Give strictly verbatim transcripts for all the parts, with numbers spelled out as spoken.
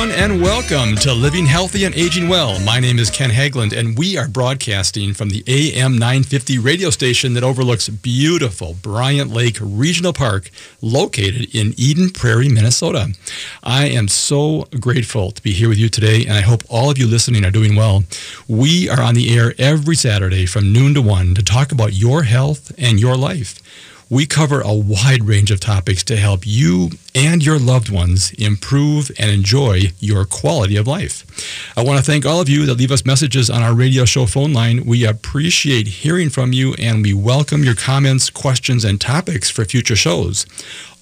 everyone, and welcome to Living Healthy and Aging Well. My name is Ken Haglind, and we are broadcasting from the A M nine fifty radio station that overlooks beautiful Bryant Lake Regional Park, located in Eden Prairie, Minnesota. I am so grateful to be here with you today, and I hope all of you listening are doing well. We are on the air every Saturday from noon to one to talk about your health and your life. We cover a wide range of topics to help you and your loved ones improve and enjoy your quality of life. I want to thank all of you that leave us messages on our radio show phone line. We appreciate hearing from you, and we welcome your comments, questions, and topics for future shows.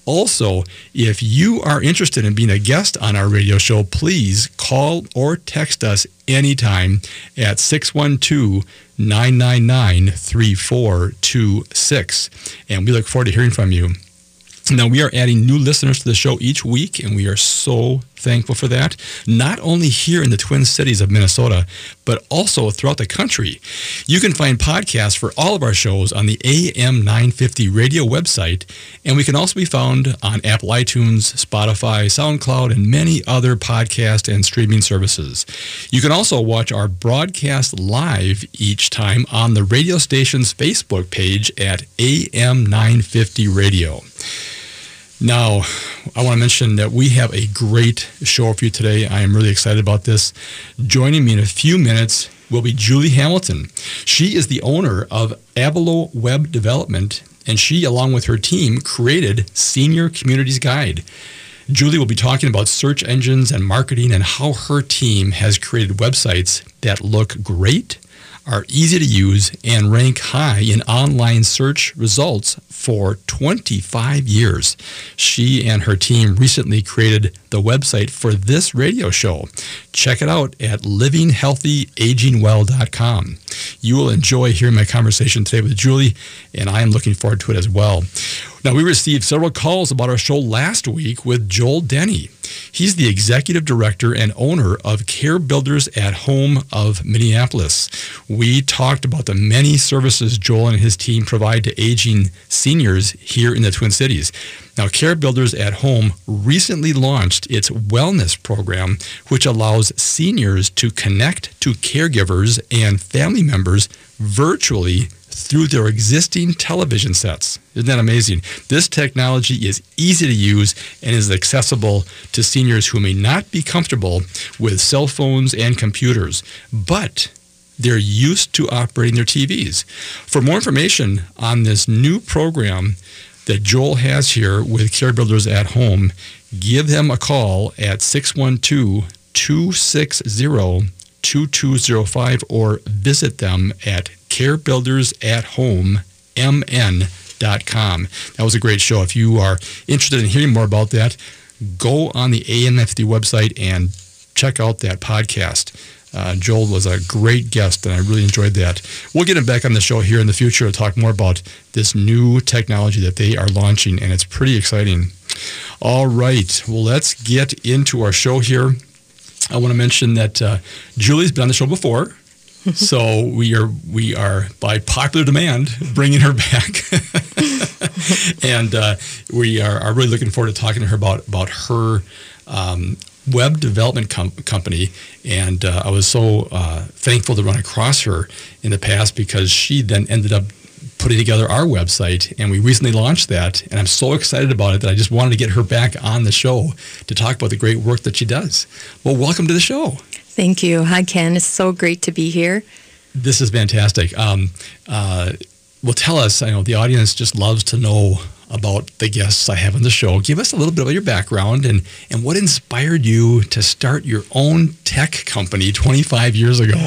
Also, if you are interested in being a guest on our radio show, please call or text us anytime at six one two, nine nine nine, three four two six. And we look forward to hearing from you. Now, we are adding new listeners to the show each week, and we are so thankful for that, not only here in the Twin Cities of Minnesota, but also throughout the country. You can find podcasts for all of our shows on the A M nine fifty radio website, and we can also be found on Apple iTunes, Spotify, SoundCloud, and many other podcast and streaming services. You can also watch our broadcast live each time on the radio station's Facebook page at A M nine fifty Radio. Now, I want to mention that we have a great show for you today. I am really excited about this. Joining me in a few minutes will be Julie Hamilton. She is the owner of Avallo Web Development, and she, along with her team, created Senior Communities Guide. Julie will be talking about search engines and marketing and how her team has created websites that look great, are easy to use, and rank high in online search results for twenty-five years. She and her team recently created the website for this radio show. Check it out at living healthy aging well dot com. You will enjoy hearing my conversation today with Julie, and I am looking forward to it as well. Now, we received several calls about our show last week with Joel Denny. He's the executive director and owner of Care Builders at Home of Minneapolis. We talked about the many services Joel and his team provide to aging seniors here in the Twin Cities. Now, Care Builders at Home recently launched its wellness program, which allows seniors to connect to caregivers and family members virtually through their existing television sets. Isn't that amazing? This technology is easy to use and is accessible to seniors who may not be comfortable with cell phones and computers, but they're used to operating their T Vs. For more information on this new program that Joel has here with Care Builders at Home, give them a call at six one two, two six zero, two two zero five or visit them at Care Builders At Home M N dot com. That was a great show. If you are interested in hearing more about that, go on the A M F D website and check out that podcast. Uh, Joel was a great guest, and I really enjoyed that. We'll get him back on the show here in the future to talk more about this new technology that they are launching, and it's pretty exciting. All right, well, let's get into our show here. I want to mention that uh, Julie's been on the show before. So we are we are by popular demand bringing her back, and uh, we are, are really looking forward to talking to her about about her um, web development com- company. And uh, I was so uh, thankful to run across her in the past, because she then ended up putting together our website, and we recently launched that. And I'm so excited about it that I just wanted to get her back on the show to talk about the great work that she does. Well, welcome to the show. Thank you. Hi, Ken. It's so great to be here. This is fantastic. Um, uh, well, tell us, I know the audience just loves to know about the guests I have on the show. Give us a little bit of your background and, and what inspired you to start your own tech company twenty-five years ago.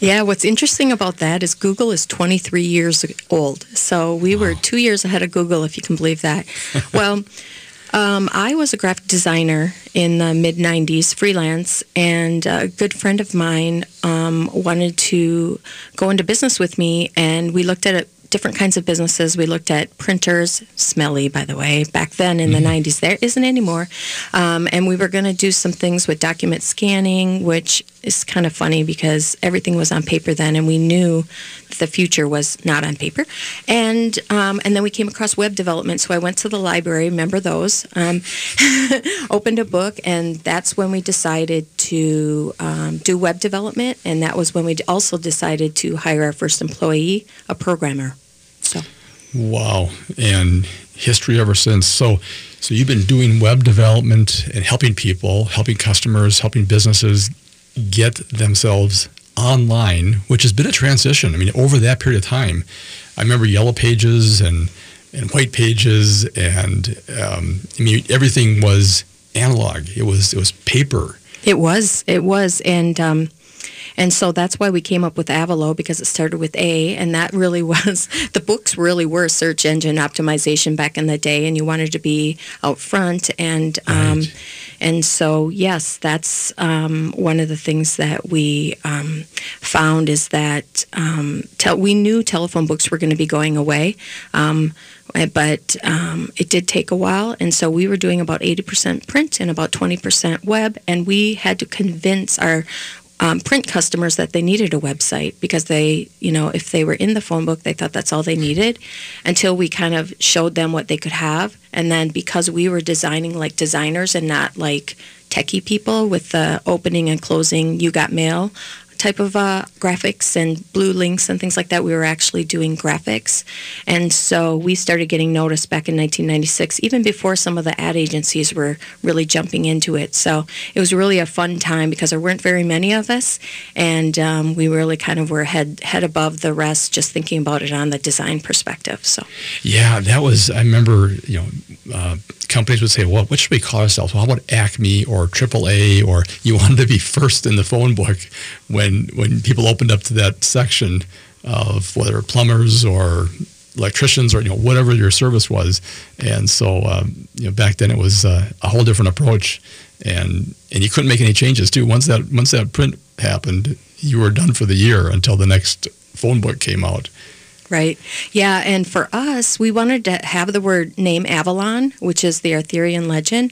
Yeah, what's interesting about that is Google is twenty-three years old. So we wow. were two years ahead of Google, if you can believe that. Well, Um, I was a graphic designer in the mid nineties, freelance, and a good friend of mine um, wanted to go into business with me, and we looked at different kinds of businesses. We looked at printers, smelly, by the way, back then in mm-hmm. the nineties. There isn't anymore. Um, and we were going to do some things with document scanning, which is kind of funny because everything was on paper then, and we knew that the future was not on paper. And um, and then we came across web development, so I went to the library, remember those, um, opened a book, and that's when we decided to um, do web development, and that was when we also decided to hire our first employee, a programmer. So. Wow, and history ever since. So so you've been doing web development and helping people, helping customers, helping businesses get themselves online, which has been a transition. I mean, over that period of time, I remember Yellow Pages and, and White Pages, and um, I mean, everything was analog. It was it was paper. It was. It was. And um And so that's why we came up with Avallo, because it started with A, and that really was, the books really were search engine optimization back in the day, and you wanted to be out front. And um, right. and so, yes, that's um, one of the things that we um, found is that um, te- we knew telephone books were going to be going away, um, but um, it did take a while. And so we were doing about eighty percent print and about twenty percent web, and we had to convince our Um, print customers that they needed a website, because they, you know, if they were in the phone book, they thought that's all they needed, until we kind of showed them what they could have. And then because we were designing like designers and not like techie people with the opening and closing You Got Mail type of uh, graphics and blue links and things like that, we were actually doing graphics. And so we started getting noticed back in nineteen ninety-six, even before some of the ad agencies were really jumping into it. So it was really a fun time because there weren't very many of us, and um, we really kind of were head head above the rest, just thinking about it on the design perspective. So yeah, that was, I remember, you know, uh, companies would say, well, what should we call ourselves? Well, how about Acme or triple A? Or you wanted to be first in the phone book when when people opened up to that section of whether plumbers or electricians or, you know, whatever your service was. And so, um, you know, back then it was uh, a whole different approach, and and you couldn't make any changes too. Once that, once that print happened, you were done for the year until the next phone book came out. Right. Yeah. And for us, we wanted to have the word name Avalon, which is the Arthurian legend,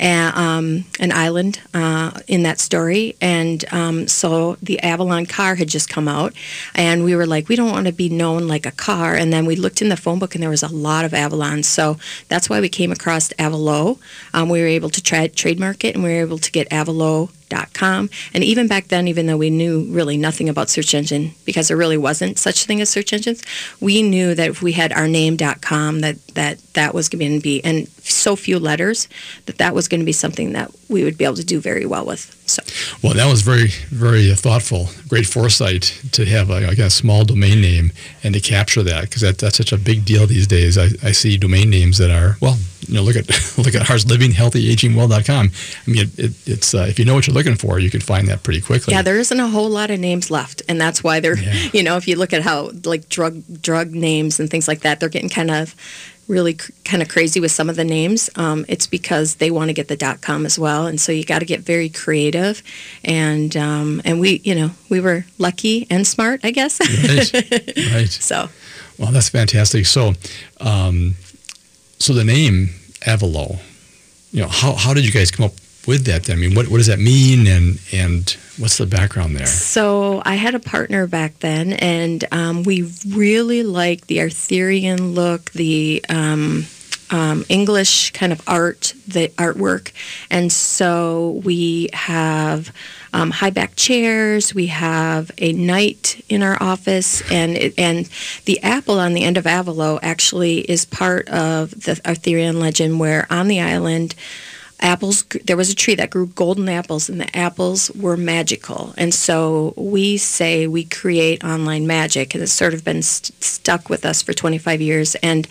uh, um, an island uh, in that story. And um, so the Avalon car had just come out, and we were like, we don't want to be known like a car. And then we looked in the phone book, and there was a lot of Avalon. So that's why we came across Avallo. Um, we were able to tra- trademark it, and we were able to get avallo dot com. And even back then, even though we knew really nothing about search engine, because there really wasn't such thing as search engines, we knew that if we had our name dot com, that that, that was going to be, and so few letters, that that was going to be something that we would be able to do very well with. So, well, that was very, very thoughtful, great foresight to have a, again, a small domain name and to capture that, because that, that's such a big deal these days. I, I see domain names that are, well, you know, look at look at ours, living healthy aging well dot com. I mean, it, it, it's uh, if you know what you're looking for, you can find that pretty quickly. Yeah, there isn't a whole lot of names left, and that's why they're, yeah. you know, if you look at how like drug drug names and things like that, they're getting kind of really cr- kind of crazy with some of the names. Um, it's because they want to get the dot com as well, and so you got to get very creative. And um, and we, you know, we were lucky and smart, I guess. Right. Right. So, well, that's fantastic. So. Um, So the name Avallo, you know, how how did you guys come up with that? I mean, what, what does that mean, and and what's the background there? So I had a partner back then, and um, we really liked the Arthurian look, the um, um, English kind of art, the artwork, and so we have um, high back chairs. We have a knight in our office, and it, and the apple on the end of Avallo actually is part of the Arthurian legend, where on the island, apples, there was a tree that grew golden apples, and the apples were magical. And so we say we create online magic, and it's sort of been st- stuck with us for twenty-five years. And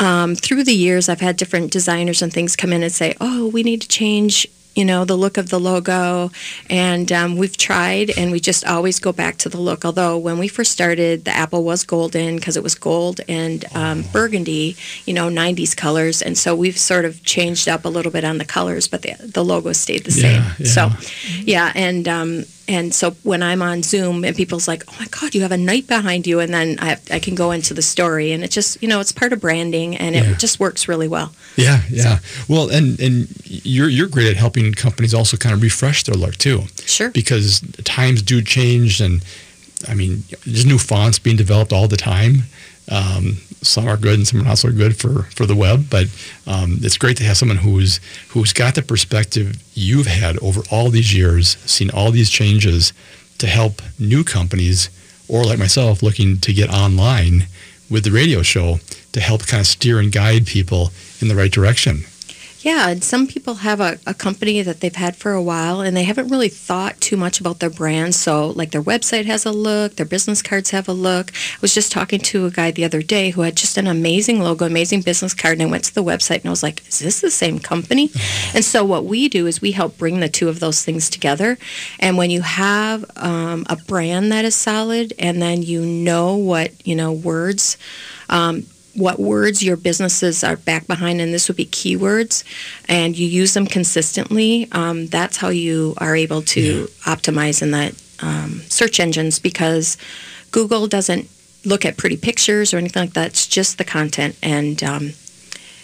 um, through the years, I've had different designers and things come in and say, oh, we need to change, you know, the look of the logo, and um, we've tried, and we just always go back to the look. Although when we first started, the apple was golden, because it was gold and um, burgundy, you know, nineties colors, and so we've sort of changed up a little bit on the colors, but the, the logo stayed the same. Yeah, yeah. So, yeah, and um, And so when I'm on Zoom and people's like, oh my God, you have a night behind you. And then I I can go into the story, and it just, you know, it's part of branding, and yeah. it just works really well. Yeah. Yeah. So. Well, and, and you're, you're great at helping companies also kind of refresh their look too. Sure. Because times do change, and I mean, there's new fonts being developed all the time. Um, some are good and some are not so good for, for the web, but um, it's great to have someone who's who's got the perspective you've had over all these years, seen all these changes, to help new companies, or like myself, looking to get online with the radio show, to help kind of steer and guide people in the right direction. Yeah, and some people have a, a company that they've had for a while, and they haven't really thought too much about their brand. So, like, their website has a look, their business cards have a look. I was just talking to a guy the other day who had just an amazing logo, amazing business card, and I went to the website, and I was like, is this the same company? And so what we do is we help bring the two of those things together. And when you have um, a brand that is solid, and then you know what, you know, words... Um, what words your businesses are back behind, and this would be keywords, and you use them consistently, um, that's how you are able to yeah. optimize in that um, search engines, because Google doesn't look at pretty pictures or anything like that. It's just the content, and um,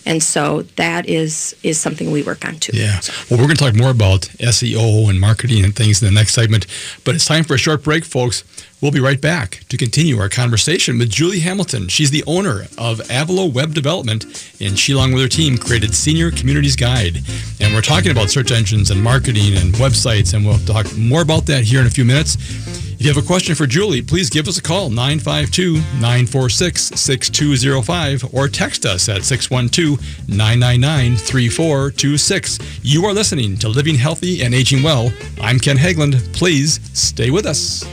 and so that is, is something we work on too. Yeah. Well, we're going to talk more about S E O and marketing and things in the next segment, but it's time for a short break, folks. We'll be right back to continue our conversation with Julie Hamilton. She's the owner of Avallo Web Development, and she, along with her team, created Senior Communities Guide. And we're talking about search engines and marketing and websites, and we'll talk more about that here in a few minutes. If you have a question for Julie, please give us a call, nine five two, nine four six, six two zero five, or text us at six one two, nine nine nine, three four two six. You are listening to Living Healthy and Aging Well. I'm Ken Haglind. Please stay with us.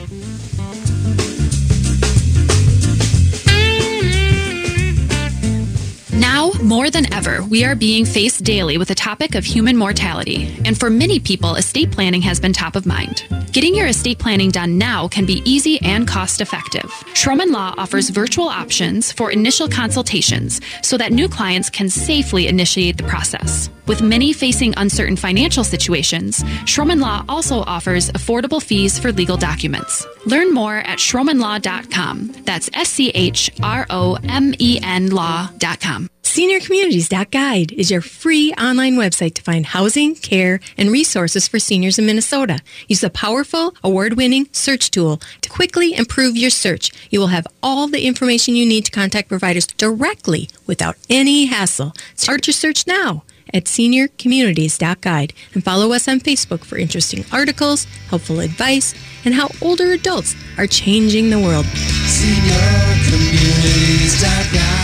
Now, more than ever, we are being faced daily with the topic of human mortality, and for many people, estate planning has been top of mind. Getting your estate planning done now can be easy and cost-effective. Schromen Law offers virtual options for initial consultations so that new clients can safely initiate the process. With many facing uncertain financial situations, Schromen Law also offers affordable fees for legal documents. Learn more at schromen law dot com. That's S C H R O M E N law dot com. Senior Communities Guide is your free online website to find housing, care, and resources for seniors in Minnesota. Use a powerful, award-winning search tool to quickly improve your search. You will have all the information you need to contact providers directly without any hassle. Start your search now at senior communities dot guide and follow us on Facebook for interesting articles, helpful advice, and how older adults are changing the world. senior communities dot guide.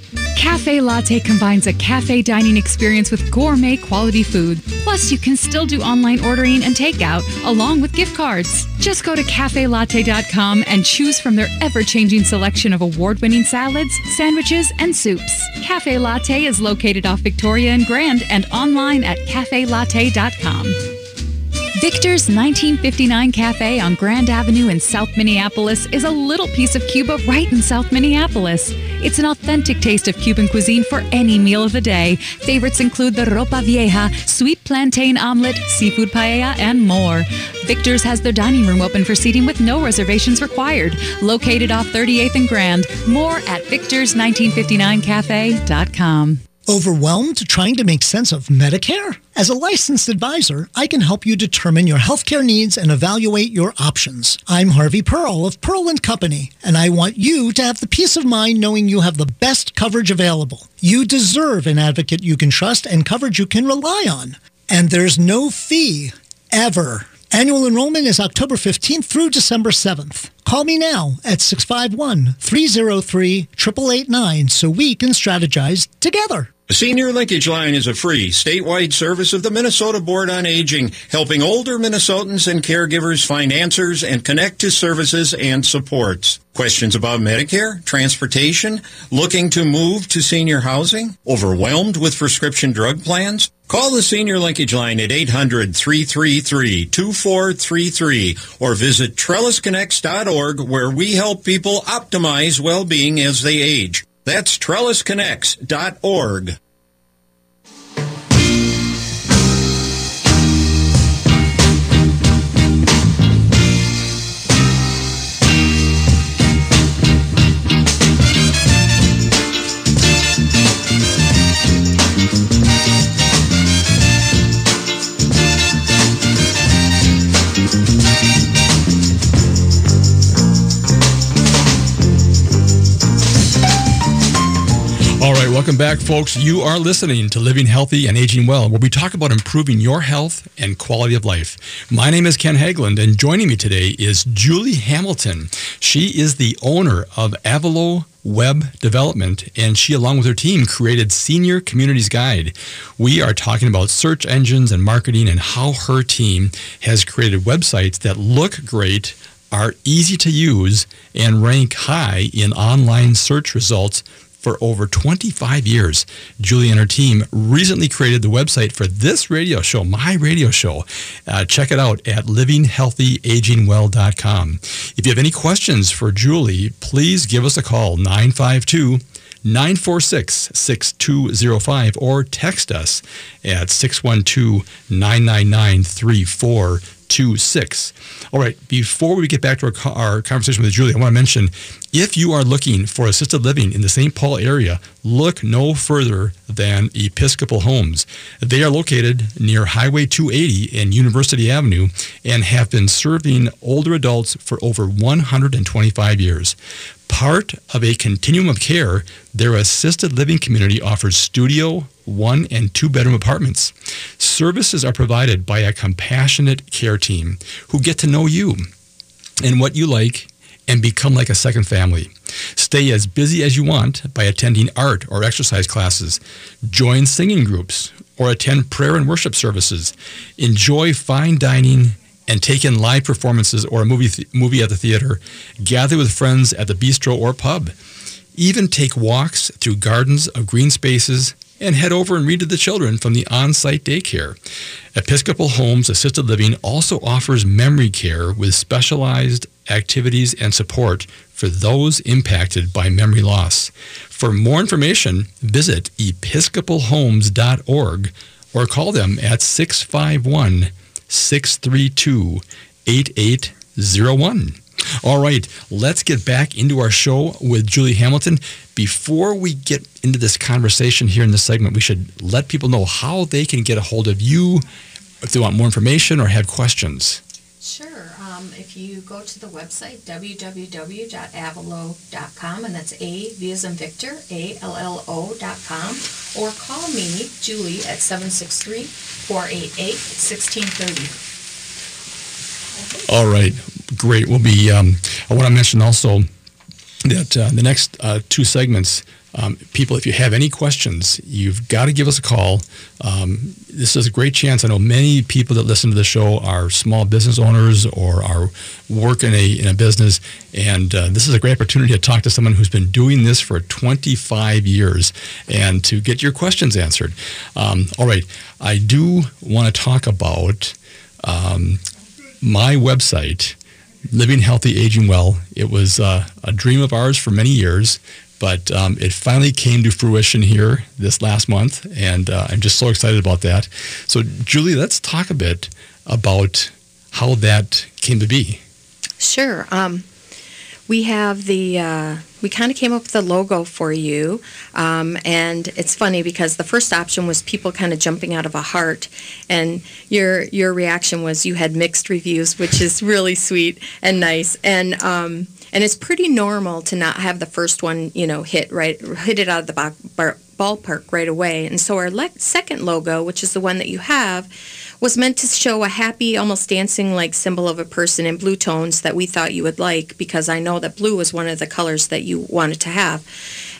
Cafe Latte combines a cafe dining experience with gourmet quality food. Plus, you can still do online ordering and takeout along with gift cards. Just go to cafe latte dot com and choose from their ever-changing selection of award-winning salads, sandwiches, and soups. Cafe Latte is located off Victoria and Grand and online at cafe latte dot com. Victor's nineteen fifty-nine Cafe on Grand Avenue in South Minneapolis is a little piece of Cuba right in South Minneapolis. It's an authentic taste of Cuban cuisine for any meal of the day. Favorites include the ropa vieja, sweet plantain omelet, seafood paella, and more. Victor's has their dining room open for seating with no reservations required. Located off thirty-eighth and Grand. More at victors nineteen fifty-nine cafe dot com. Overwhelmed trying to make sense of Medicare? As a licensed advisor, I can help you determine your healthcare needs and evaluate your options. I'm Harvey Pearl of Pearl and Company, and I want you to have the peace of mind knowing you have the best coverage available. You deserve an advocate you can trust and coverage you can rely on. And there's no fee, ever. Annual enrollment is October fifteenth through December seventh. Call me now at six five one, three zero three, eight eight eight nine so we can strategize together. The Senior Linkage Line is a free, statewide service of the Minnesota Board on Aging, helping older Minnesotans and caregivers find answers and connect to services and supports. Questions about Medicare, transportation, looking to move to senior housing, overwhelmed with prescription drug plans? Call the Senior Linkage Line at eight hundred, three three three, two four three three or visit trellis connects dot org, where we help people optimize well-being as they age. That's trellis connects dot org. Welcome back, folks. You are listening to Living Healthy and Aging Well, where we talk about improving your health and quality of life. My name is Ken Haglind, and joining me today is Julie Hamilton. She is the owner of Avallo Web Development, and she, along with her team, created Senior Communities Guide. We are talking about search engines and marketing and how her team has created websites that look great, are easy to use, and rank high in online search results for over twenty-five years. Julie and her team recently created the website for this radio show, my radio show. Uh, check it out at living healthy aging well dot com. If you have any questions for Julie, please give us a call, nine five two, nine four six, six two zero five, or text us at six one two, nine nine nine, three four two six. All right, before we get back to our, our conversation with Julie, I want to mention, if you are looking for assisted living in the Saint Paul area, look no further than Episcopal Homes. They are located near Highway two eighty and University Avenue and have been serving older adults for over one hundred twenty-five years. Part of a continuum of care, their assisted living community offers studio, one and two bedroom apartments. Services are provided by a compassionate care team who get to know you and what you like and become like a second family. Stay as busy as you want by attending art or exercise classes. Join singing groups or attend prayer and worship services. Enjoy fine dining and take in live performances or a movie th- movie at the theater. Gather with friends at the bistro or pub. Even take walks through gardens of green spaces and head over and read to the children from the on-site daycare. Episcopal Homes Assisted Living also offers memory care with specialized activities and support for those impacted by memory loss. For more information, visit episcopal homes dot org or call them at six five one, six three two, eight eight zero one. All right, let's get back into our show with Julie Hamilton. Before we get into this conversation here in this segment, we should let people know how they can get a hold of you if they want more information or have questions. Sure. Um, if you go to the website, w w w dot avallo dot com, and that's A, V as in Victor, A L L O dot com, or call me, Julie, at seven six three, four eight eight, one six three zero. All right, great. We'll be. Um, I want to mention also that uh, the next uh, two segments, um, people, if you have any questions, you've got to give us a call. Um, this is a great chance. I know many people that listen to the show are small business owners or are work in a in a business, and uh, this is a great opportunity to talk to someone who's been doing this for twenty-five years and to get your questions answered. Um, all right, I do want to talk about. Um, My website, Living Healthy, Aging Well. It was uh, a dream of ours for many years, but um, it finally came to fruition here this last month, and uh, I'm just so excited about that. So, Julie, let's talk a bit about how that came to be. Sure. Um, we have the, uh, we kind of came up with the logo for you, um, and it's funny because the first option was people kind of jumping out of a heart, and your your reaction was you had mixed reviews, which is really sweet and nice, and um, and it's pretty normal to not have the first one, you know, hit right hit it out of the bo- bar- ballpark right away, and so our le- second logo, which is the one that you have, was meant to show a happy, almost dancing-like symbol of a person in blue tones that we thought you would like, because I know that blue was one of the colors that you wanted to have.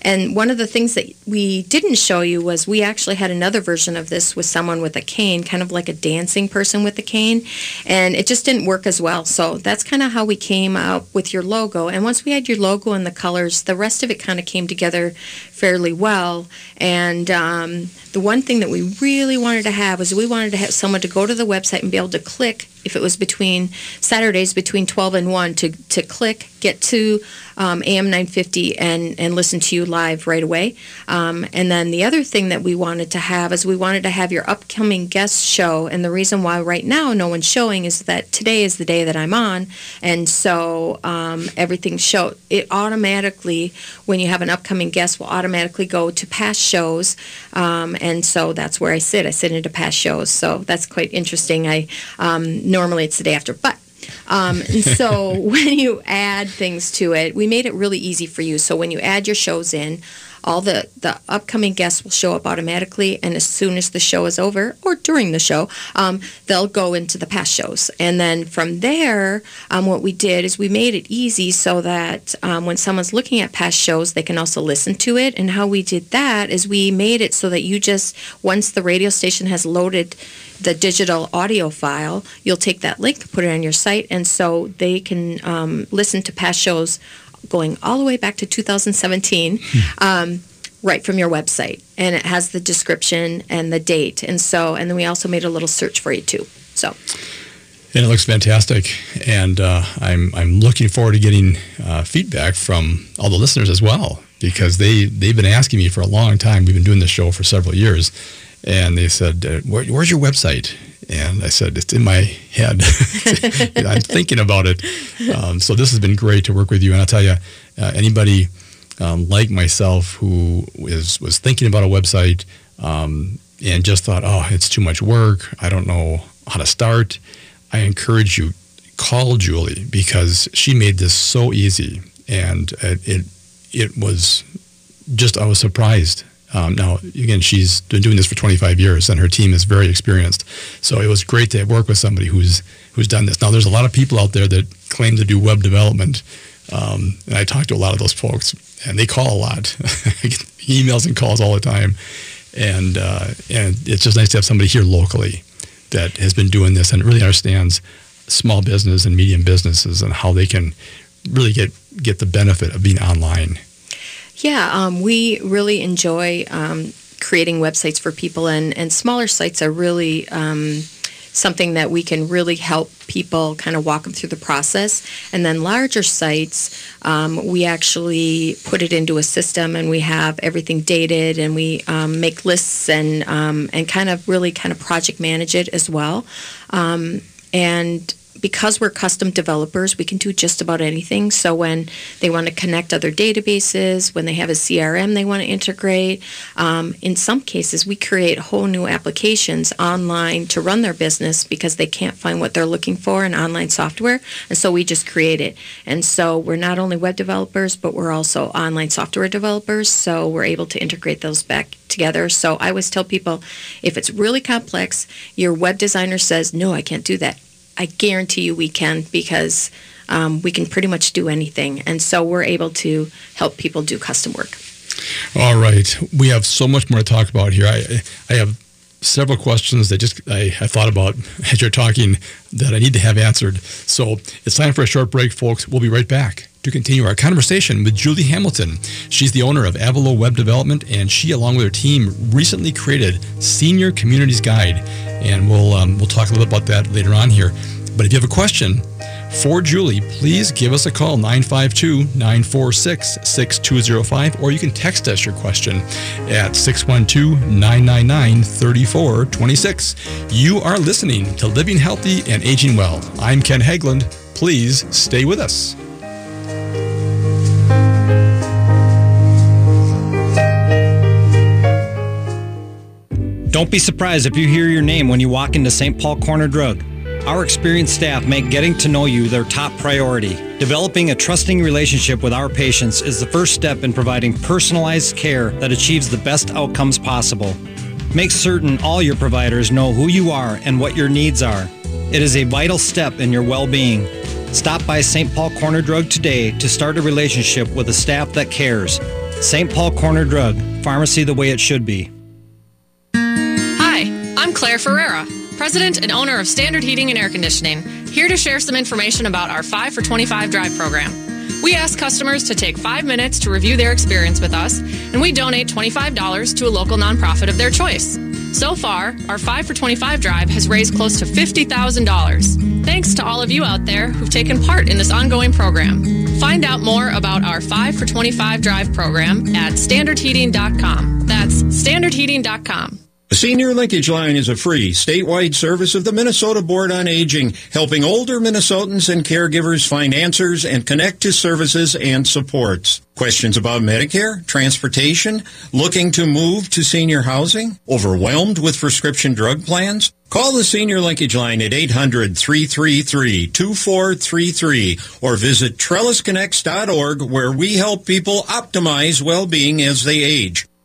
And one of the things that we didn't show you was we actually had another version of this with someone with a cane, kind of like a dancing person with a cane, and it just didn't work as well. So that's kind of how we came up with your logo. And once we had your logo and the colors, the rest of it kind of came together fairly well. And um, the one thing that we really wanted to have was we wanted to have someone to go to the website and be able to click, if it was between Saturdays between twelve and one, to, to click, get to um, A M nine fifty and, and listen to you live right away. Um, and then the other thing that we wanted to have is we wanted to have your upcoming guest show. And the reason why right now no one's showing is that today is the day that I'm on. And so um, everything show, it automatically, when you have an upcoming guest, will automatically go to past shows. Um, and so that's where I sit. I sit into past shows. So that's quite interesting. I um, Normally it's the day after, but um, so when you add things to it, we made it really easy for you. So when you add your shows in, all the, the upcoming guests will show up automatically, and as soon as the show is over, or during the show, um, they'll go into the past shows. And then from there, um, what we did is we made it easy so that um, when someone's looking at past shows, they can also listen to it. And how we did that is we made it so that you just, once the radio station has loaded the digital audio file, you'll take that link, put it on your site, and so they can um, listen to past shows going all the way back to two thousand seventeen, um, right from your website. And it has the description and the date. And so, and then we also made a little search for you too. So, and it looks fantastic. And uh, I'm I'm looking forward to getting uh, feedback from all the listeners as well, because they, they've been asking me for a long time. We've been doing this show for several years. And they said, uh, Where, where's your website? And I said, it's in my head. I'm thinking about it. Um, so this has been great to work with you. And I'll tell you, uh, anybody um, like myself who is, was thinking about a website um, and just thought, oh, it's too much work, I don't know how to start, I encourage you, call Julie, because she made this so easy. And it it, it was just, I was surprised. Um, now, again, she's been doing this for twenty-five years, and her team is very experienced. So it was great to work with somebody who's who's done this. Now, there's a lot of people out there that claim to do web development, um, and I talk to a lot of those folks, and they call a lot. I get emails and calls all the time, and uh, and it's just nice to have somebody here locally that has been doing this and really understands small business and medium businesses and how they can really get, get the benefit of being online. Yeah, um, we really enjoy um, creating websites for people, and, and smaller sites are really um, something that we can really help people, kind of walk them through the process. And then larger sites, um, we actually put it into a system, and we have everything dated, and we um, make lists and um, and kind of really kind of project manage it as well. Um, and because we're custom developers, we can do just about anything. So when they want to connect other databases, when they have a C R M they want to integrate, um, in some cases we create whole new applications online to run their business because they can't find what they're looking for in online software, and so we just create it. And so we're not only web developers, but we're also online software developers, so we're able to integrate those back together. So I always tell people, if it's really complex, your web designer says, no, I can't do that, I guarantee you we can, because um, we can pretty much do anything. And so we're able to help people do custom work. All right. We have so much more to talk about here. I I have several questions that just I, I thought about as you're talking that I need to have answered. So it's time for a short break, folks. We'll be right back to continue our conversation with Julie Hamilton. She's the owner of Avallo Web Development, and she, along with her team, recently created Senior Communities Guide. And we'll um, we'll talk a little bit about that later on here. But if you have a question for Julie, please give us a call, nine five two, nine four six, six two zero five, or you can text us your question at six one two, nine nine nine, three four two six. You are listening to Living Healthy and Aging Well. I'm Ken Haglind. Please stay with us. Don't be surprised if you hear your name when you walk into Saint Paul Corner Drug. Our experienced staff make getting to know you their top priority. Developing a trusting relationship with our patients is the first step in providing personalized care that achieves the best outcomes possible. Make certain all your providers know who you are and what your needs are. It is a vital step in your well-being. Stop by Saint Paul Corner Drug today to start a relationship with a staff that cares. Saint Paul Corner Drug, pharmacy the way it should be. Hi, I'm Claire Ferreira, president and owner of Standard Heating and Air Conditioning, here to share some information about our five for twenty-five drive program. We ask customers to take five minutes to review their experience with us, and we donate twenty-five dollars to a local nonprofit of their choice. So far, our five for twenty-five drive has raised close to fifty thousand dollars. Thanks to all of you out there who've taken part in this ongoing program. Find out more about our five for twenty-five drive program at standard heating dot com. That's standard heating dot com. The Senior Linkage Line is a free statewide service of the Minnesota Board on Aging, helping older Minnesotans and caregivers find answers and connect to services and supports. Questions about Medicare, transportation, looking to move to senior housing, overwhelmed with prescription drug plans? Call the Senior Linkage Line at eight hundred, three three three, two four three three or visit trellis connects dot org, where we help people optimize well-being as they age.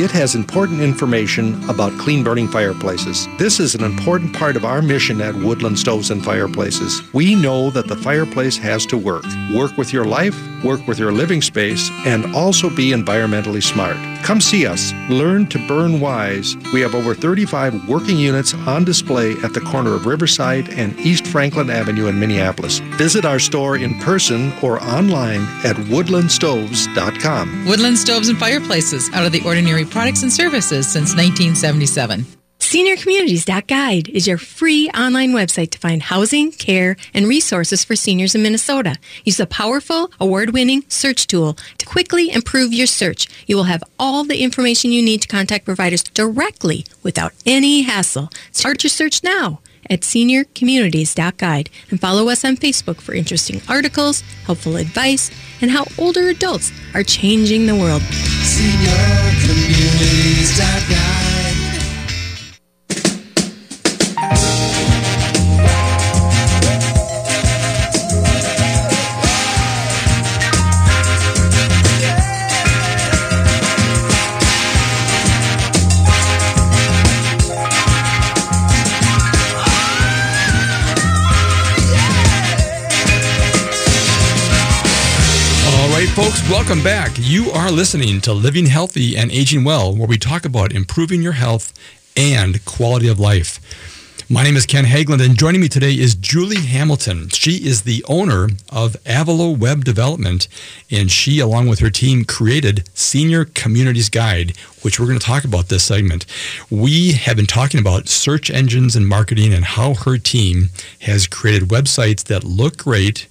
It has important information about clean burning fireplaces. This is an important part of our mission at Woodland Stoves and Fireplaces. We know that the fireplace has to work. Work with your life, work with your living space, and also be environmentally smart. Come see us. Learn to burn wise. We have over thirty-five working units on display at the corner of Riverside and East Franklin Avenue in Minneapolis. Visit our store in person or online at woodland stoves dot com. Woodland Stoves and Fireplaces, out of the ordinary products and services since nineteen seventy-seven. Senior Communities Guide is your free online website to find housing, care, and resources for seniors in Minnesota. Use a powerful, award-winning search tool to quickly improve your search. You will have all the information you need to contact providers directly without any hassle. Start your search now at senior communities dot guide and follow us on Facebook for interesting articles, helpful advice, and how older adults are changing the world. senior communities dot guide. Folks, welcome back. You are listening to Living Healthy and Aging Well, where we talk about improving your health and quality of life. My name is Ken Haglind, and joining me today is Julie Hamilton. She is the owner of Avallo Web Development, and she, along with her team, created Senior Communities Guide, which we're going to talk about this segment. We have been talking about search engines and marketing and how her team has created websites that look great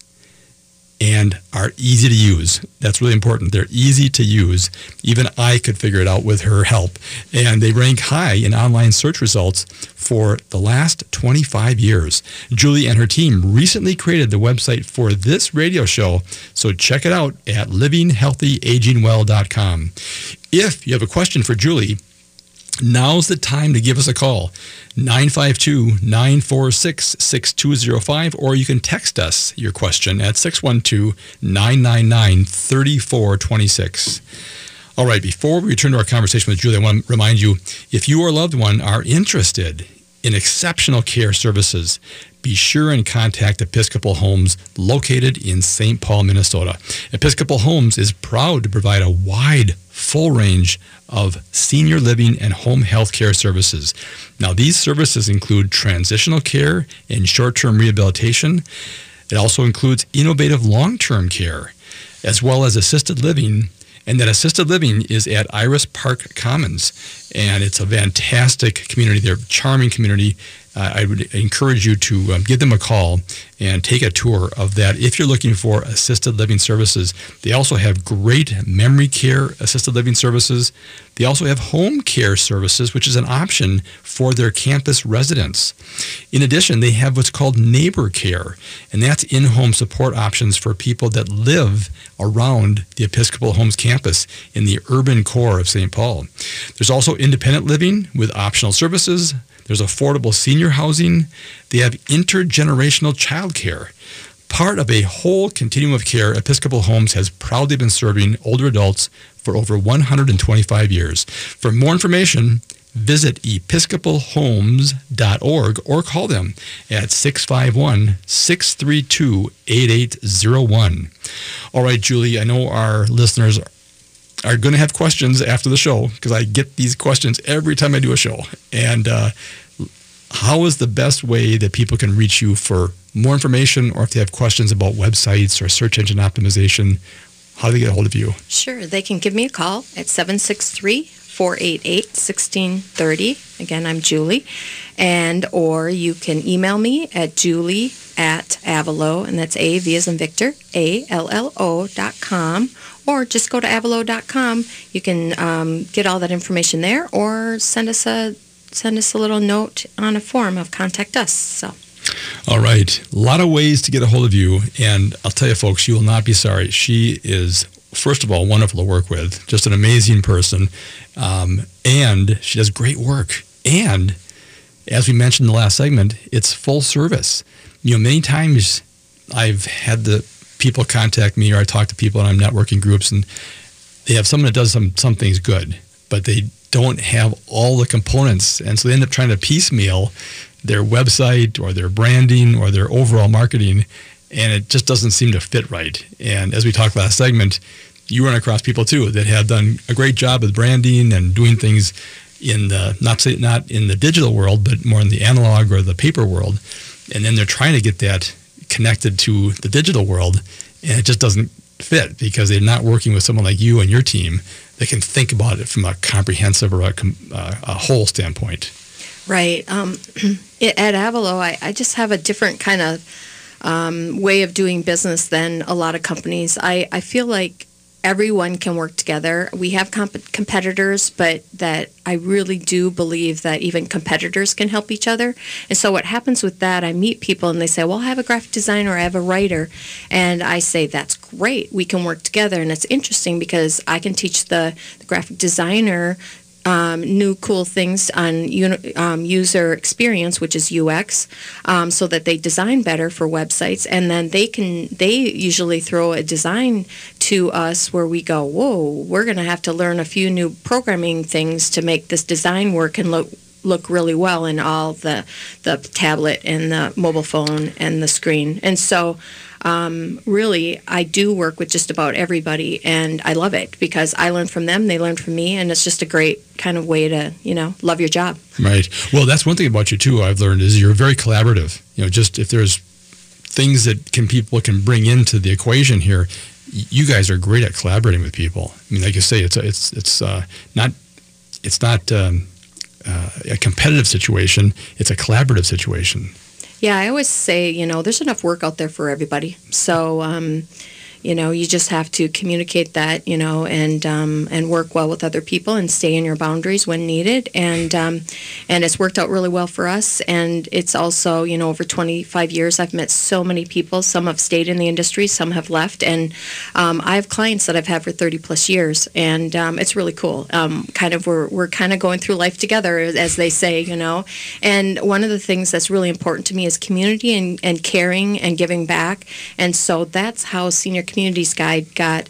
and are easy to use. That's really important. They're easy to use. Even I could figure it out with her help. And they rank high in online search results for the last twenty-five years. Julie and her team recently created the website for this radio show, so check it out at living healthy aging well dot com. If you have a question for Julie, now's the time to give us a call, nine five two, nine four six, six two zero five, or you can text us your question at six one two, nine nine nine, three four two six. All right, before we return to our conversation with Julie, I want to remind you, if you or a loved one are interested in exceptional care services, be sure and contact Episcopal Homes, located in Saint Paul, Minnesota. Episcopal Homes is proud to provide a wide, full range of senior living and home health care services. Now, these services include transitional care and short-term rehabilitation. It also includes innovative long-term care, as well as assisted living. And that assisted living is at Iris Park Commons. And it's a fantastic community. They're a charming community. uh, I would encourage you to um, give them a call and take a tour of that. If you're looking for assisted living services, they also have great memory care assisted living services. They also have home care services, which is an option for their campus residents. In addition, they have what's called neighbor care, and that's in-home support options for people that live around the Episcopal Homes campus in the urban core of Saint Paul. There's also independent living with optional services. There's affordable senior housing. They have intergenerational childcare. Part of a whole continuum of care, Episcopal Homes has proudly been serving older adults for over one hundred twenty-five years. For more information, visit Episcopal Homes dot org or call them at six five one, six three two, eight eight zero one. All right, Julie, I know our listeners are going to have questions after the show, because I get these questions every time I do a show. And uh, how is the best way that people can reach you for more information, or if they have questions about websites or search engine optimization? How do they get a hold of you? Sure. They can give me a call at seven six three, four eight eight, one six three zero. Again, I'm Julie. And or you can email me at julie at avallo, and that's A, V as in Victor, A-L-L-O dot com. Or just go to avallo dot com. You can um, get all that information there, or send us a send us a little note on a form of contact us. So. All right. A lot of ways to get a hold of you. And I'll tell you, folks, you will not be sorry. She is, first of all, wonderful to work with, just an amazing person. Um, and she does great work. And as we mentioned in the last segment, it's full service. You know, many times I've had the people contact me, or I talk to people and I'm networking groups, and they have someone that does some, some things good, but they don't have all the components. And so they end up trying to piecemeal their website or their branding or their overall marketing, and it just doesn't seem to fit right. And as we talked last segment, you run across people too that have done a great job with branding and doing things in the not not in the digital world, but more in the analog or the paper world, and then they're trying to get that connected to the digital world, and it just doesn't fit because they're not working with someone like you and your team that can think about it from a comprehensive or a, uh, a whole standpoint. Right. Um, at Avallo, I, I just have a different kind of um, way of doing business than a lot of companies. I, I feel like everyone can work together. We have comp- competitors, but that I really do believe that even competitors can help each other. And so what happens with that, I meet people and they say, well, I have a graphic designer, I have a writer. And I say, that's great. We can work together. And it's interesting because I can teach the, the graphic designer Um, new cool things on uni- um, user experience, which is U X, um, so that they design better for websites, and then they can they usually throw a design to us where we go, whoa, we're going to have to learn a few new programming things to make this design work and look look really well in all the the tablet and the mobile phone and the screen. And so um, really I do work with just about everybody, and I love it because I learn from them, they learn from me, and it's just a great kind of way to, you know, love your job. Right. Well, that's one thing about you too I've learned is you're very collaborative. You know, just if there's things that can people can bring into the equation here, you guys are great at collaborating with people. I mean, like you say, it's it's it's uh, not it's not um, Uh, a competitive situation. It's a collaborative situation. Yeah, I always say, you know, there's enough work out there for everybody. So, um, you know, you just have to communicate that, you know, and um, and work well with other people and stay in your boundaries when needed. And um, and it's worked out really well for us. And it's also, you know, over twenty-five years, I've met so many people. Some have stayed in the industry, some have left. And um, I have clients that I've had for thirty plus years, and um, it's really cool. Um, kind of we're we're kind of going through life together, as they say, you know. And one of the things that's really important to me is community and, and caring and giving back. And so that's how Senior Communities Guide got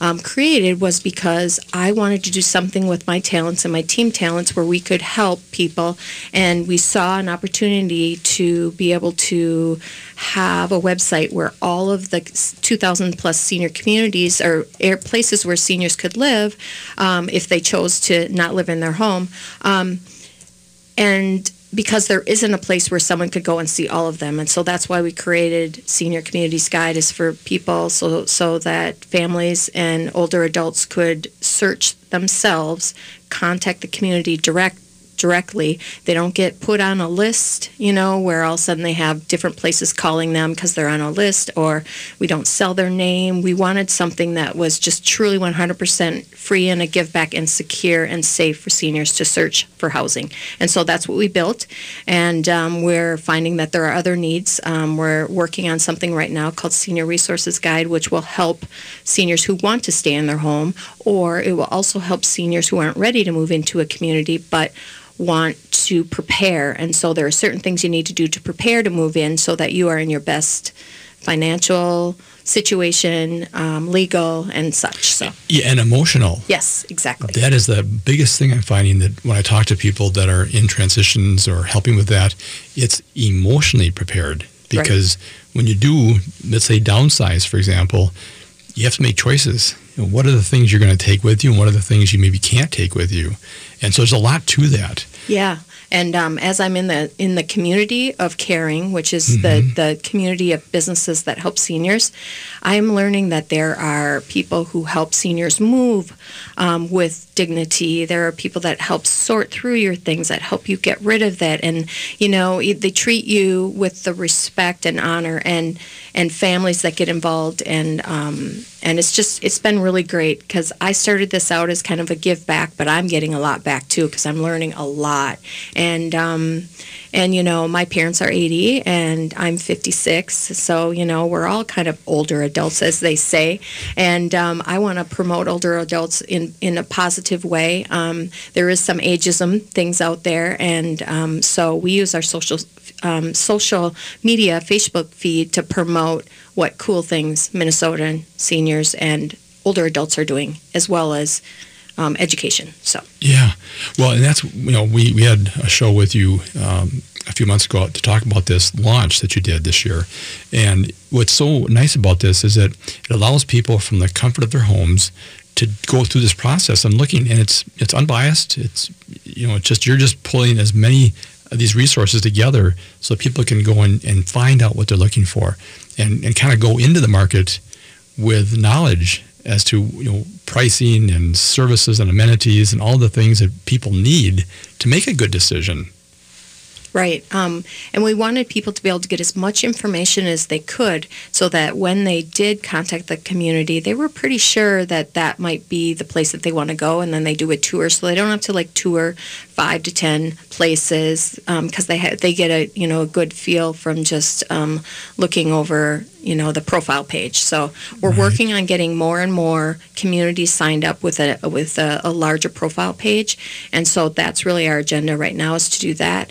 um, created, was because I wanted to do something with my talents and my team talents where we could help people, and we saw an opportunity to be able to have a website where all of the two thousand plus senior communities or places where seniors could live um, if they chose to not live in their home, um, and because there isn't a place where someone could go and see all of them. And so that's why we created Senior Communities Guide, is for people so so that families and older adults could search themselves, contact the community direct, directly. They don't get put on a list, you know, where all of a sudden they have different places calling them because they're on a list, or we don't sell their name. We wanted something that was just truly one hundred percent free and a give back and secure and safe for seniors to search for housing. And so that's what we built. And um, we're finding that there are other needs. Um, we're working on something right now called Senior Resources Guide, which will help seniors who want to stay in their home, or it will also help seniors who aren't ready to move into a community but want to prepare. And so there are certain things you need to do to prepare to move in so that you are in your best financial situation, um, legal, and such. So yeah, and emotional. Yes, exactly. That is the biggest thing I'm finding, that when I talk to people that are in transitions or helping with that, it's emotionally prepared. Because right. when you do, let's say, downsize, for example, you have to make choices. You know, what are the things you're going to take with you, and what are the things you maybe can't take with you? And so there's a lot to that. Yeah. And um, as I'm in the in the community of caring, which is mm-hmm. the, the community of businesses that help seniors, I'm learning that there are people who help seniors move um, with dignity. There are people that help sort through your things, that help you get rid of that. And, you know, they treat you with the respect and honor, and and families that get involved. And um, and it's just, it's been really great, because I started this out as kind of a give back, but I'm getting a lot back too, because I'm learning a lot. And, um, and you know, my parents are eighty and I'm fifty-six. So, you know, we're all kind of older adults, as they say. And um, I want to promote older adults in, in a positive way. Um, there is some ageism things out there. And um, so we use our social um, social media Facebook feed to promote what cool things Minnesotan seniors and older adults are doing, as well as Um, education. So yeah, well, and that's, you know, we, we had a show with you um, a few months ago to talk about this launch that you did this year. And what's so nice about this is that it allows people from the comfort of their homes to go through this process. I'm looking, and it's it's unbiased. It's, you know, it's just, you're just pulling as many of these resources together so people can go in and find out what they're looking for, and and kind of go into the market with knowledge as to, you know, pricing and services and amenities and all the things that people need to make a good decision. Right. Um, and we wanted people to be able to get as much information as they could, so that when they did contact the community, they were pretty sure that that might be the place that they want to go. And then they do a tour, so they don't have to like tour five to ten places, because um, they ha- they get a, you know, a good feel from just um, looking over, you know, the profile page. So we're right. working on getting more and more communities signed up with a with a, a larger profile page, and so that's really our agenda right now, is to do that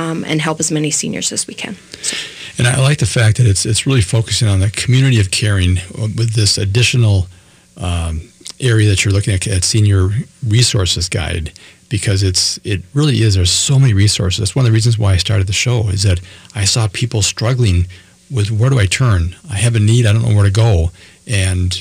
um, and help as many seniors as we can. So. And I like the fact that it's it's really focusing on the community of caring with this additional um, area that you're looking at at Senior Resources Guide, because it's it really is. There's so many resources. That's one of the reasons why I started the show, is that I saw people struggling with, where do I turn? I have a need. I don't know where to go. And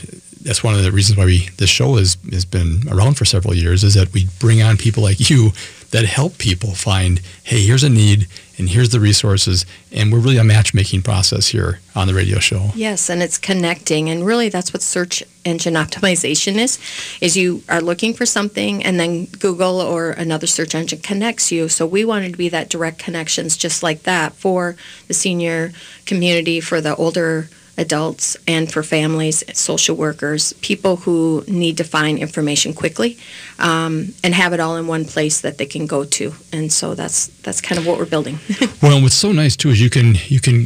that's one of the reasons why we, this show is, has been around for several years, is that we bring on people like you that help people find, hey, here's a need, and here's the resources. And we're really a matchmaking process here on the radio show. Yes, and it's connecting. And really, that's what search engine optimization is, is you are looking for something, and then Google or another search engine connects you. So we wanted to be that direct connections, just like that, for the senior community, for the older adults, and for families, social workers, people who need to find information quickly, um, and have it all in one place that they can go to. And so that's that's kind of what we're building. Well, and what's so nice too is you can you can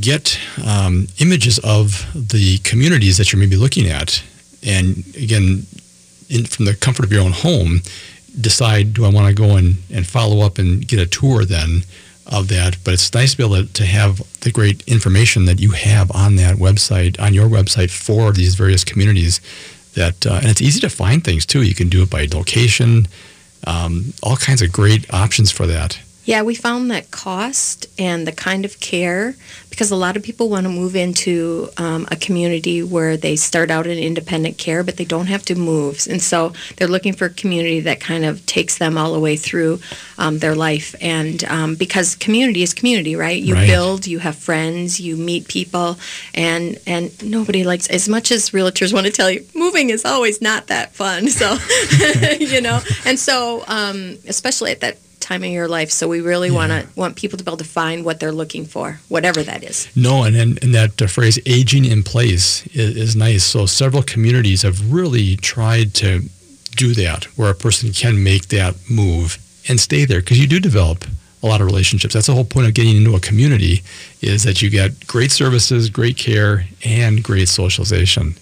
get um, images of the communities that you're maybe looking at, and again, in, from the comfort of your own home, decide, do I want to go and and follow up and get a tour then of that? But it's nice to be able to, to have the great information that you have on that website, on your website, for these various communities. That uh, and it's easy to find things too. You can do it by location, um, all kinds of great options for that. Yeah, we found that cost and the kind of care, because a lot of people want to move into um, a community where they start out in independent care, but they don't have to move. And so they're looking for a community that kind of takes them all the way through um, their life. And um, because community is community, right? You right. build, you have friends, you meet people, and, and nobody likes, as much as realtors want to tell you, moving is always not that fun. So, you know, and so um, especially at that time in your life. So we really yeah. want to want people to be able to find what they're looking for, whatever that is. No, and, and, and that uh, phrase, aging in place, is, is nice. So several communities have really tried to do that, where a person can make that move and stay there, because you do develop a lot of relationships. That's the whole point of getting into a community, is that you get great services, great care, and great socialization.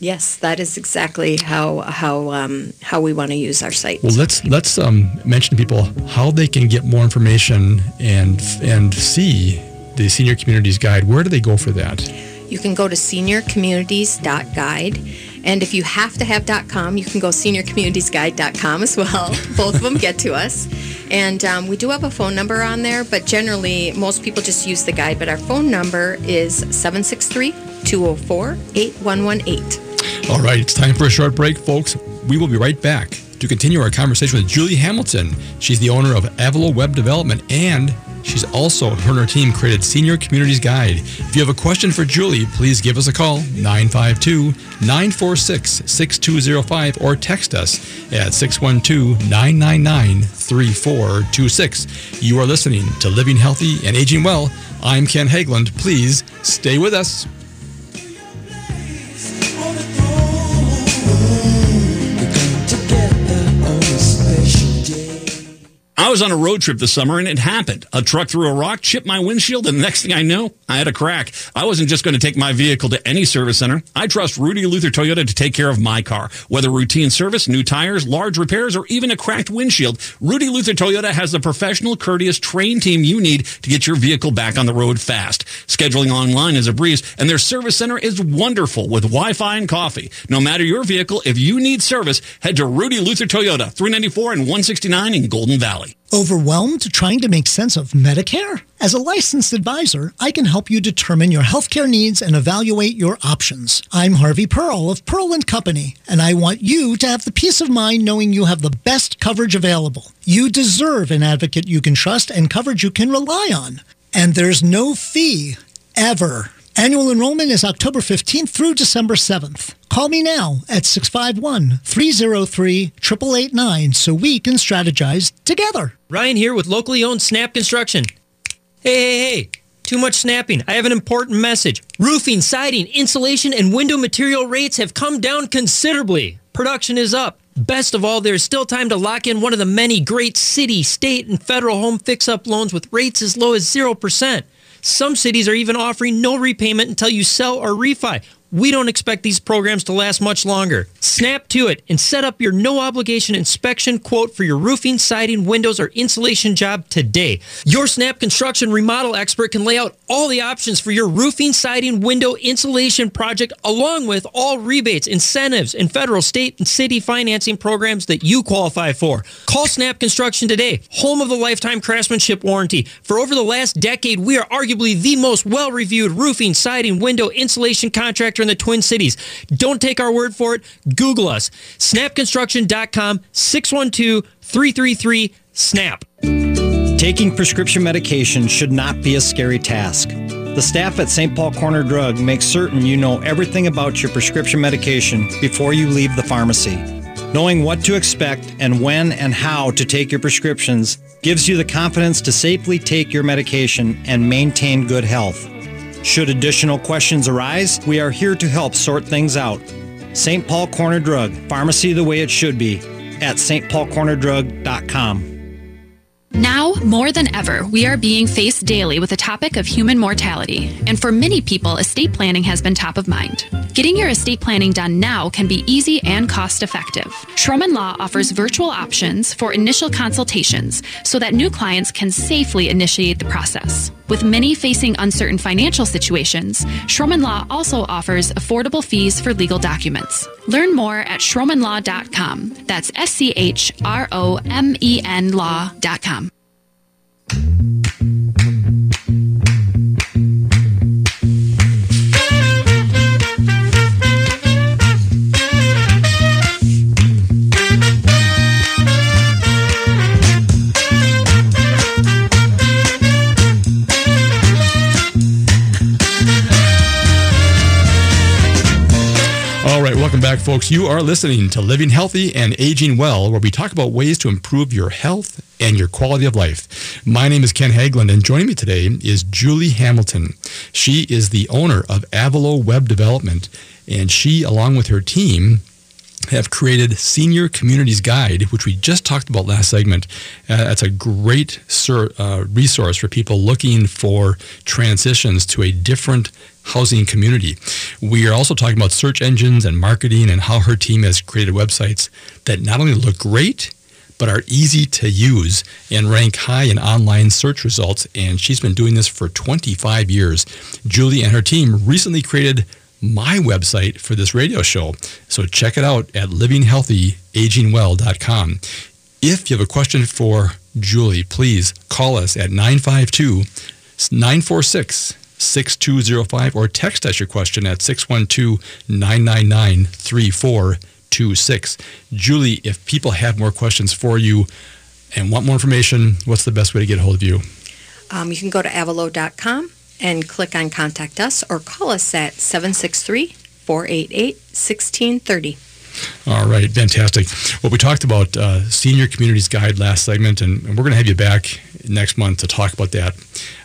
Yes, that is exactly how how um, how we want to use our site. Well, let's let's um, mention to people how they can get more information and and see the Senior Communities Guide. Where do they go for that? You can go to senior communities dot guide. And if you have to have .com, you can go senior communities guide dot com as well. Both of them get to us. And um, we do have a phone number on there, but generally most people just use the guide. But our phone number is seven six three, two oh four, eight one one eight. All right, it's time for a short break, folks. We will be right back to continue our conversation with Julie Hamilton. She's the owner of Avallo Web Development, and she's also, her and her team, created Senior Communities Guide. If you have a question for Julie, please give us a call, nine five two, nine four six, six two zero five, or text us at six one two, nine nine nine, three four two six. You are listening to Living Healthy and Aging Well. I'm Ken Haglind. Please stay with us. I was on a road trip this summer, and it happened. A truck threw a rock, chipped my windshield, and the next thing I know, I had a crack. I wasn't just going to take my vehicle to any service center. I trust Rudy Luther Toyota to take care of my car. Whether routine service, new tires, large repairs, or even a cracked windshield, Rudy Luther Toyota has the professional, courteous, trained team you need to get your vehicle back on the road fast. Scheduling online is a breeze, and their service center is wonderful with Wi-Fi and coffee. No matter your vehicle, if you need service, head to Rudy Luther Toyota, three ninety-four and one sixty-nine in Golden Valley. Overwhelmed trying to make sense of Medicare? As a licensed advisor, I can help you determine your healthcare needs and evaluate your options. I'm Harvey Pearl of Pearl and Company, and I want you to have the peace of mind knowing you have the best coverage available. You deserve an advocate you can trust and coverage you can rely on. And there's no fee, ever. Annual enrollment is October fifteenth through December seventh. Call me now at six five one, three oh three, eight eight eight nine so we can strategize together. Ryan here with locally owned Snap Construction. Hey, hey, hey, too much snapping. I have an important message. Roofing, siding, insulation, and window material rates have come down considerably. Production is up. Best of all, there's still time to lock in one of the many great city, state, and federal home fix-up loans with rates as low as zero percent. Some cities are even offering no repayment until you sell or refi. We don't expect these programs to last much longer. Snap to it and set up your no-obligation inspection quote for your roofing, siding, windows, or insulation job today. Your Snap Construction remodel expert can lay out all the options for your roofing, siding, window, insulation project, along with all rebates, incentives, and federal, state, and city financing programs that you qualify for. Call Snap Construction today, home of the lifetime craftsmanship warranty. For over the last decade, we are arguably the most well-reviewed roofing, siding, window, insulation contractor in the Twin Cities. Don't take our word for it. Google us. snap construction dot com, six one two, three three three, snap. Taking prescription medication should not be a scary task. The staff at Saint Paul Corner Drug makes certain you know everything about your prescription medication before you leave the pharmacy. Knowing what to expect and when and how to take your prescriptions gives you the confidence to safely take your medication and maintain good health. Should additional questions arise, we are here to help sort things out. Saint Paul Corner Drug, pharmacy the way it should be, at s t paul corner drug dot com. Now, more than ever, we are being faced daily with the topic of human mortality, and for many people, estate planning has been top of mind. Getting your estate planning done now can be easy and cost-effective. Schromen Law offers virtual options for initial consultations so that new clients can safely initiate the process. With many facing uncertain financial situations, Schromen Law also offers affordable fees for legal documents. Learn more at schromen law dot com. That's S C H R O M E N law dot com. All right, welcome back right, folks, you are listening to Living Healthy and Aging Well, where we talk about ways to improve your health and your quality of life. My name is Ken Haglind, and joining me today is Julie Hamilton. She is the owner of Avallo Web Development, and she, along with her team, have created Senior Communities Guide, which we just talked about last segment. Uh, that's a great sur- uh, resource for people looking for transitions to a different housing community. We are also talking about search engines and marketing and how her team has created websites that not only look great, but are easy to use and rank high in online search results. And she's been doing this for twenty-five years. Julie and her team recently created my website for this radio show. So check it out at living healthy aging well dot com. If you have a question for Julie, please call us at nine five two, nine four six, six two zero five or text us your question at six one two, nine nine nine, three four two six. Julie, if people have more questions for you and want more information, what's the best way to get a hold of you? Um, you can go to avallo dot com and click on Contact Us or call us at seven six three, four eight eight, one six three zero. All right, fantastic. Well, we talked about uh, Senior Communities Guide last segment, and, and we're going to have you back next month to talk about that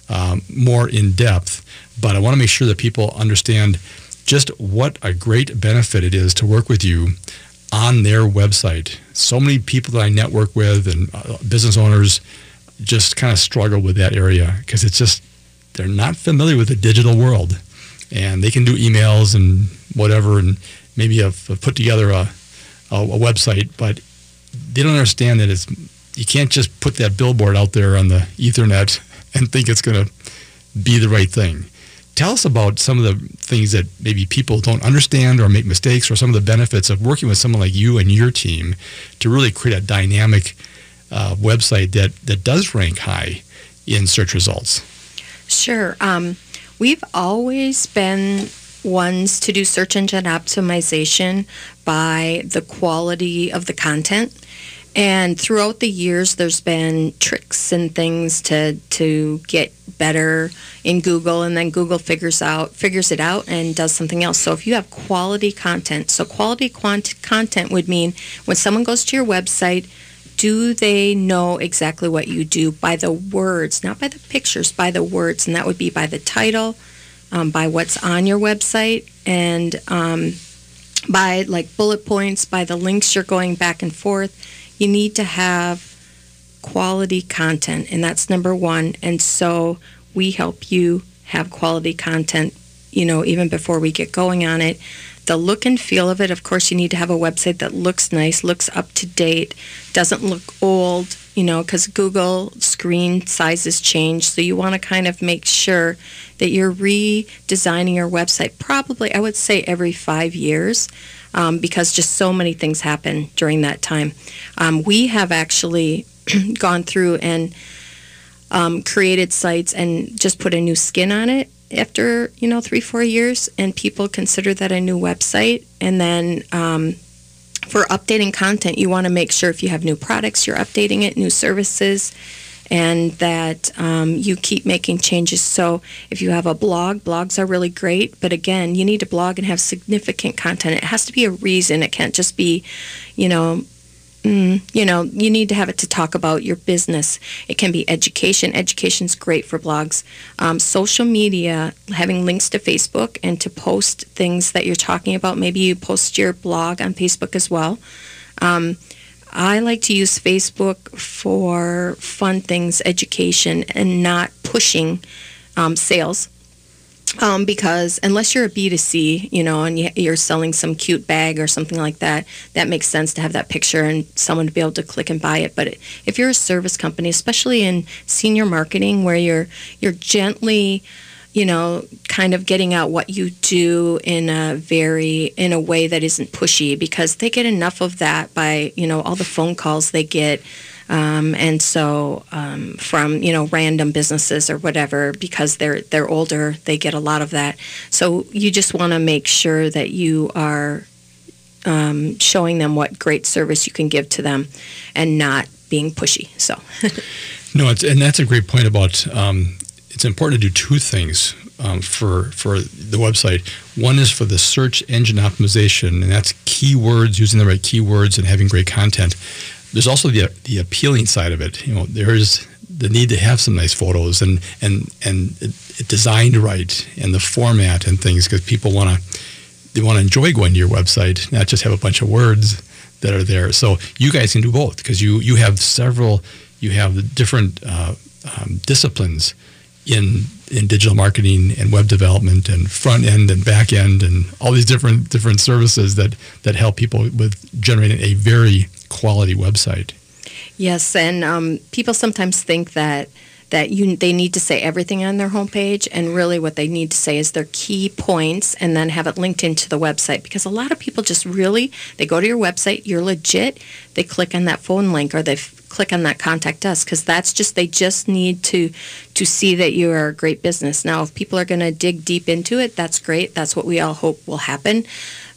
um, more in depth. But I want to make sure that people understand just what a great benefit it is to work with you on their website. So many people that I network with and uh, business owners just kind of struggle with that area because it's just, they're not familiar with the digital world, and they can do emails and whatever, and maybe have put together a, a, a website, but they don't understand that it's, you can't just put that billboard out there on the Ethernet and think it's going to be the right thing. Tell us about some of the things that maybe people don't understand or make mistakes, or some of the benefits of working with someone like you and your team to really create a dynamic uh, website that, that does rank high in search results. Sure. Um, we've always been ones to do search engine optimization by the quality of the content. And throughout the years, there's been tricks and things to to get better in Google, and then Google figures out figures it out and does something else. So if you have quality content, so quality quant- content would mean when someone goes to your website, do they know exactly what you do by the words, not by the pictures, by the words? And that would be by the title, um, by what's on your website, and um, by like bullet points, by the links you're going back and forth. You need to have quality content, and that's number one. And so we help you have quality content, you know, even before we get going on it. The look and feel of it, of course, you need to have a website that looks nice, looks up to date, doesn't look old, you know, because Google screen sizes change. So you want to kind of make sure that you're redesigning your website probably, I would say, every five years um, because just so many things happen during that time. Um, we have actually gone through and um, created sites and just put a new skin on it after, you know, three, four years, and people consider that a new website. And then um, for updating content, you want to make sure if you have new products, you're updating it, new services, and that um, you keep making changes. So if you have a blog, blogs are really great, but again, you need to blog and have significant content. It has to be a reason. It can't just be, you know, Mm, you know, you need to have it to talk about your business. It can be education. Education's great for blogs. Um, social media, having links to Facebook and to post things that you're talking about. Maybe you post your blog on Facebook as well. Um, I like to use Facebook for fun things, education, and not pushing um, sales. Um, because unless you're a B two C, you know, and you're selling some cute bag or something like that, that makes sense to have that picture and someone to be able to click and buy it. But if you're a service company, especially in senior marketing, where you're you're gently, you know, kind of getting out what you do in a very, in a way that isn't pushy, because they get enough of that by, you know, all the phone calls they get. Um, and so um, from, you know, random businesses or whatever, because they're they're older, they get a lot of that. So you just want to make sure that you are um, showing them what great service you can give to them and not being pushy. So, no, it's, and that's a great point about um, it's important to do two things. um, for for the website. One is for the search engine optimization, and that's keywords, using the right keywords and having great content. There's also the the appealing side of it. You know, there is the need to have some nice photos and and and it, it designed right, and the format and things, because people want to they want to enjoy going to your website, not just have a bunch of words that are there. So you guys can do both, because you you have several you have different uh, um, disciplines in in digital marketing and web development and front end and back end and all these different different services that that help people with generating a very quality website. Yes, and um, people sometimes think that that you they need to say everything on their homepage, and really what they need to say is their key points, and then have it linked into the website, because a lot of people just really, they go to your website, you're legit, they click on that phone link, or they f- click on that contact us, because that's just, they just need to to see that you are a great business. Now, if people are going to dig deep into it, that's great. That's what we all hope will happen.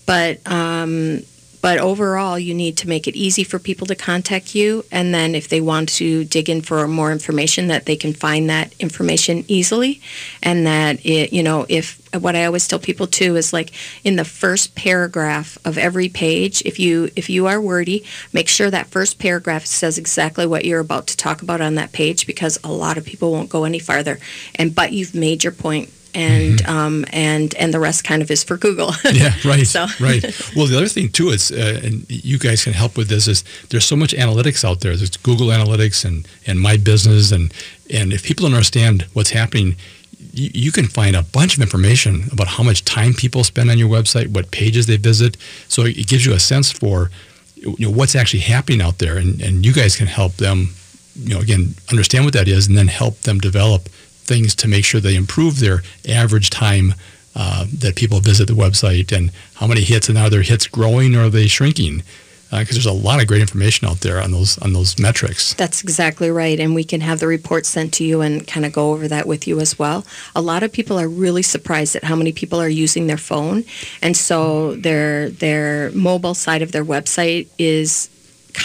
But um But overall, you need to make it easy for people to contact you. And then if they want to dig in for more information, that they can find that information easily. And that, it, you know, if what I always tell people, too, is like in the first paragraph of every page, if you if you are wordy, make sure that first paragraph says exactly what you're about to talk about on that page, because a lot of people won't go any farther. And but you've made your point. And mm-hmm. um and and the rest kind of is for Google. Yeah, right. So. Right. Well, the other thing too is, uh, and you guys can help with this, is there's so much analytics out there. There's Google Analytics and, and My Business, and and if people don't understand what's happening, you, you can find a bunch of information about how much time people spend on your website, what pages they visit. So it gives you a sense for, you know, what's actually happening out there, and and you guys can help them, you know, again, understand what that is, and then help them develop things to make sure they improve their average time uh, that people visit the website, and how many hits, and are their hits growing or are they shrinking? Because uh, there's a lot of great information out there on those on those metrics. That's exactly right, and we can have the report sent to you and kind of go over that with you as well. A lot of people are really surprised at how many people are using their phone, and so their their mobile side of their website is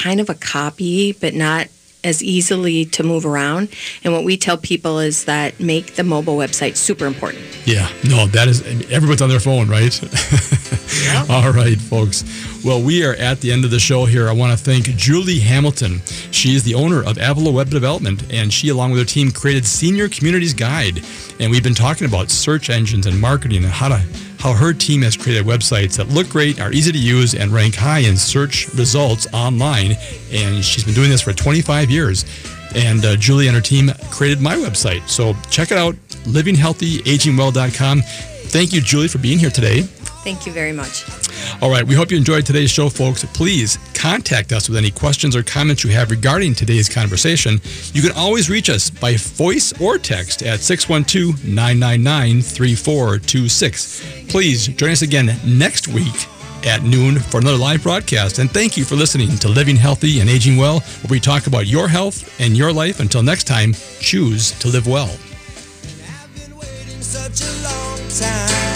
kind of a copy, but not as easily to move around. And what we tell people is that make the mobile website super important. Yeah, no, that is, everyone's on their phone, right? Yeah. All right, folks. Well, we are at the end of the show here. I want to thank Julie Hamilton. She is the owner of Avallo Web Development, and she, along with her team, created Senior Communities Guide. And we've been talking about search engines and marketing, and how to how her team has created websites that look great, are easy to use, and rank high in search results online. And she's been doing this for twenty-five years. And uh, Julie and her team created my website. So check it out, living healthy aging well dot com. Thank you, Julie, for being here today. Thank you very much. All right. We hope you enjoyed today's show, folks. Please contact us with any questions or comments you have regarding today's conversation. You can always reach us by voice or text at six one two, nine nine nine, three four two six. Please join us again next week at noon for another live broadcast. And thank you for listening to Living Healthy and Aging Well, where we talk about your health and your life. Until next time, choose to live well. I've been waiting such a long time.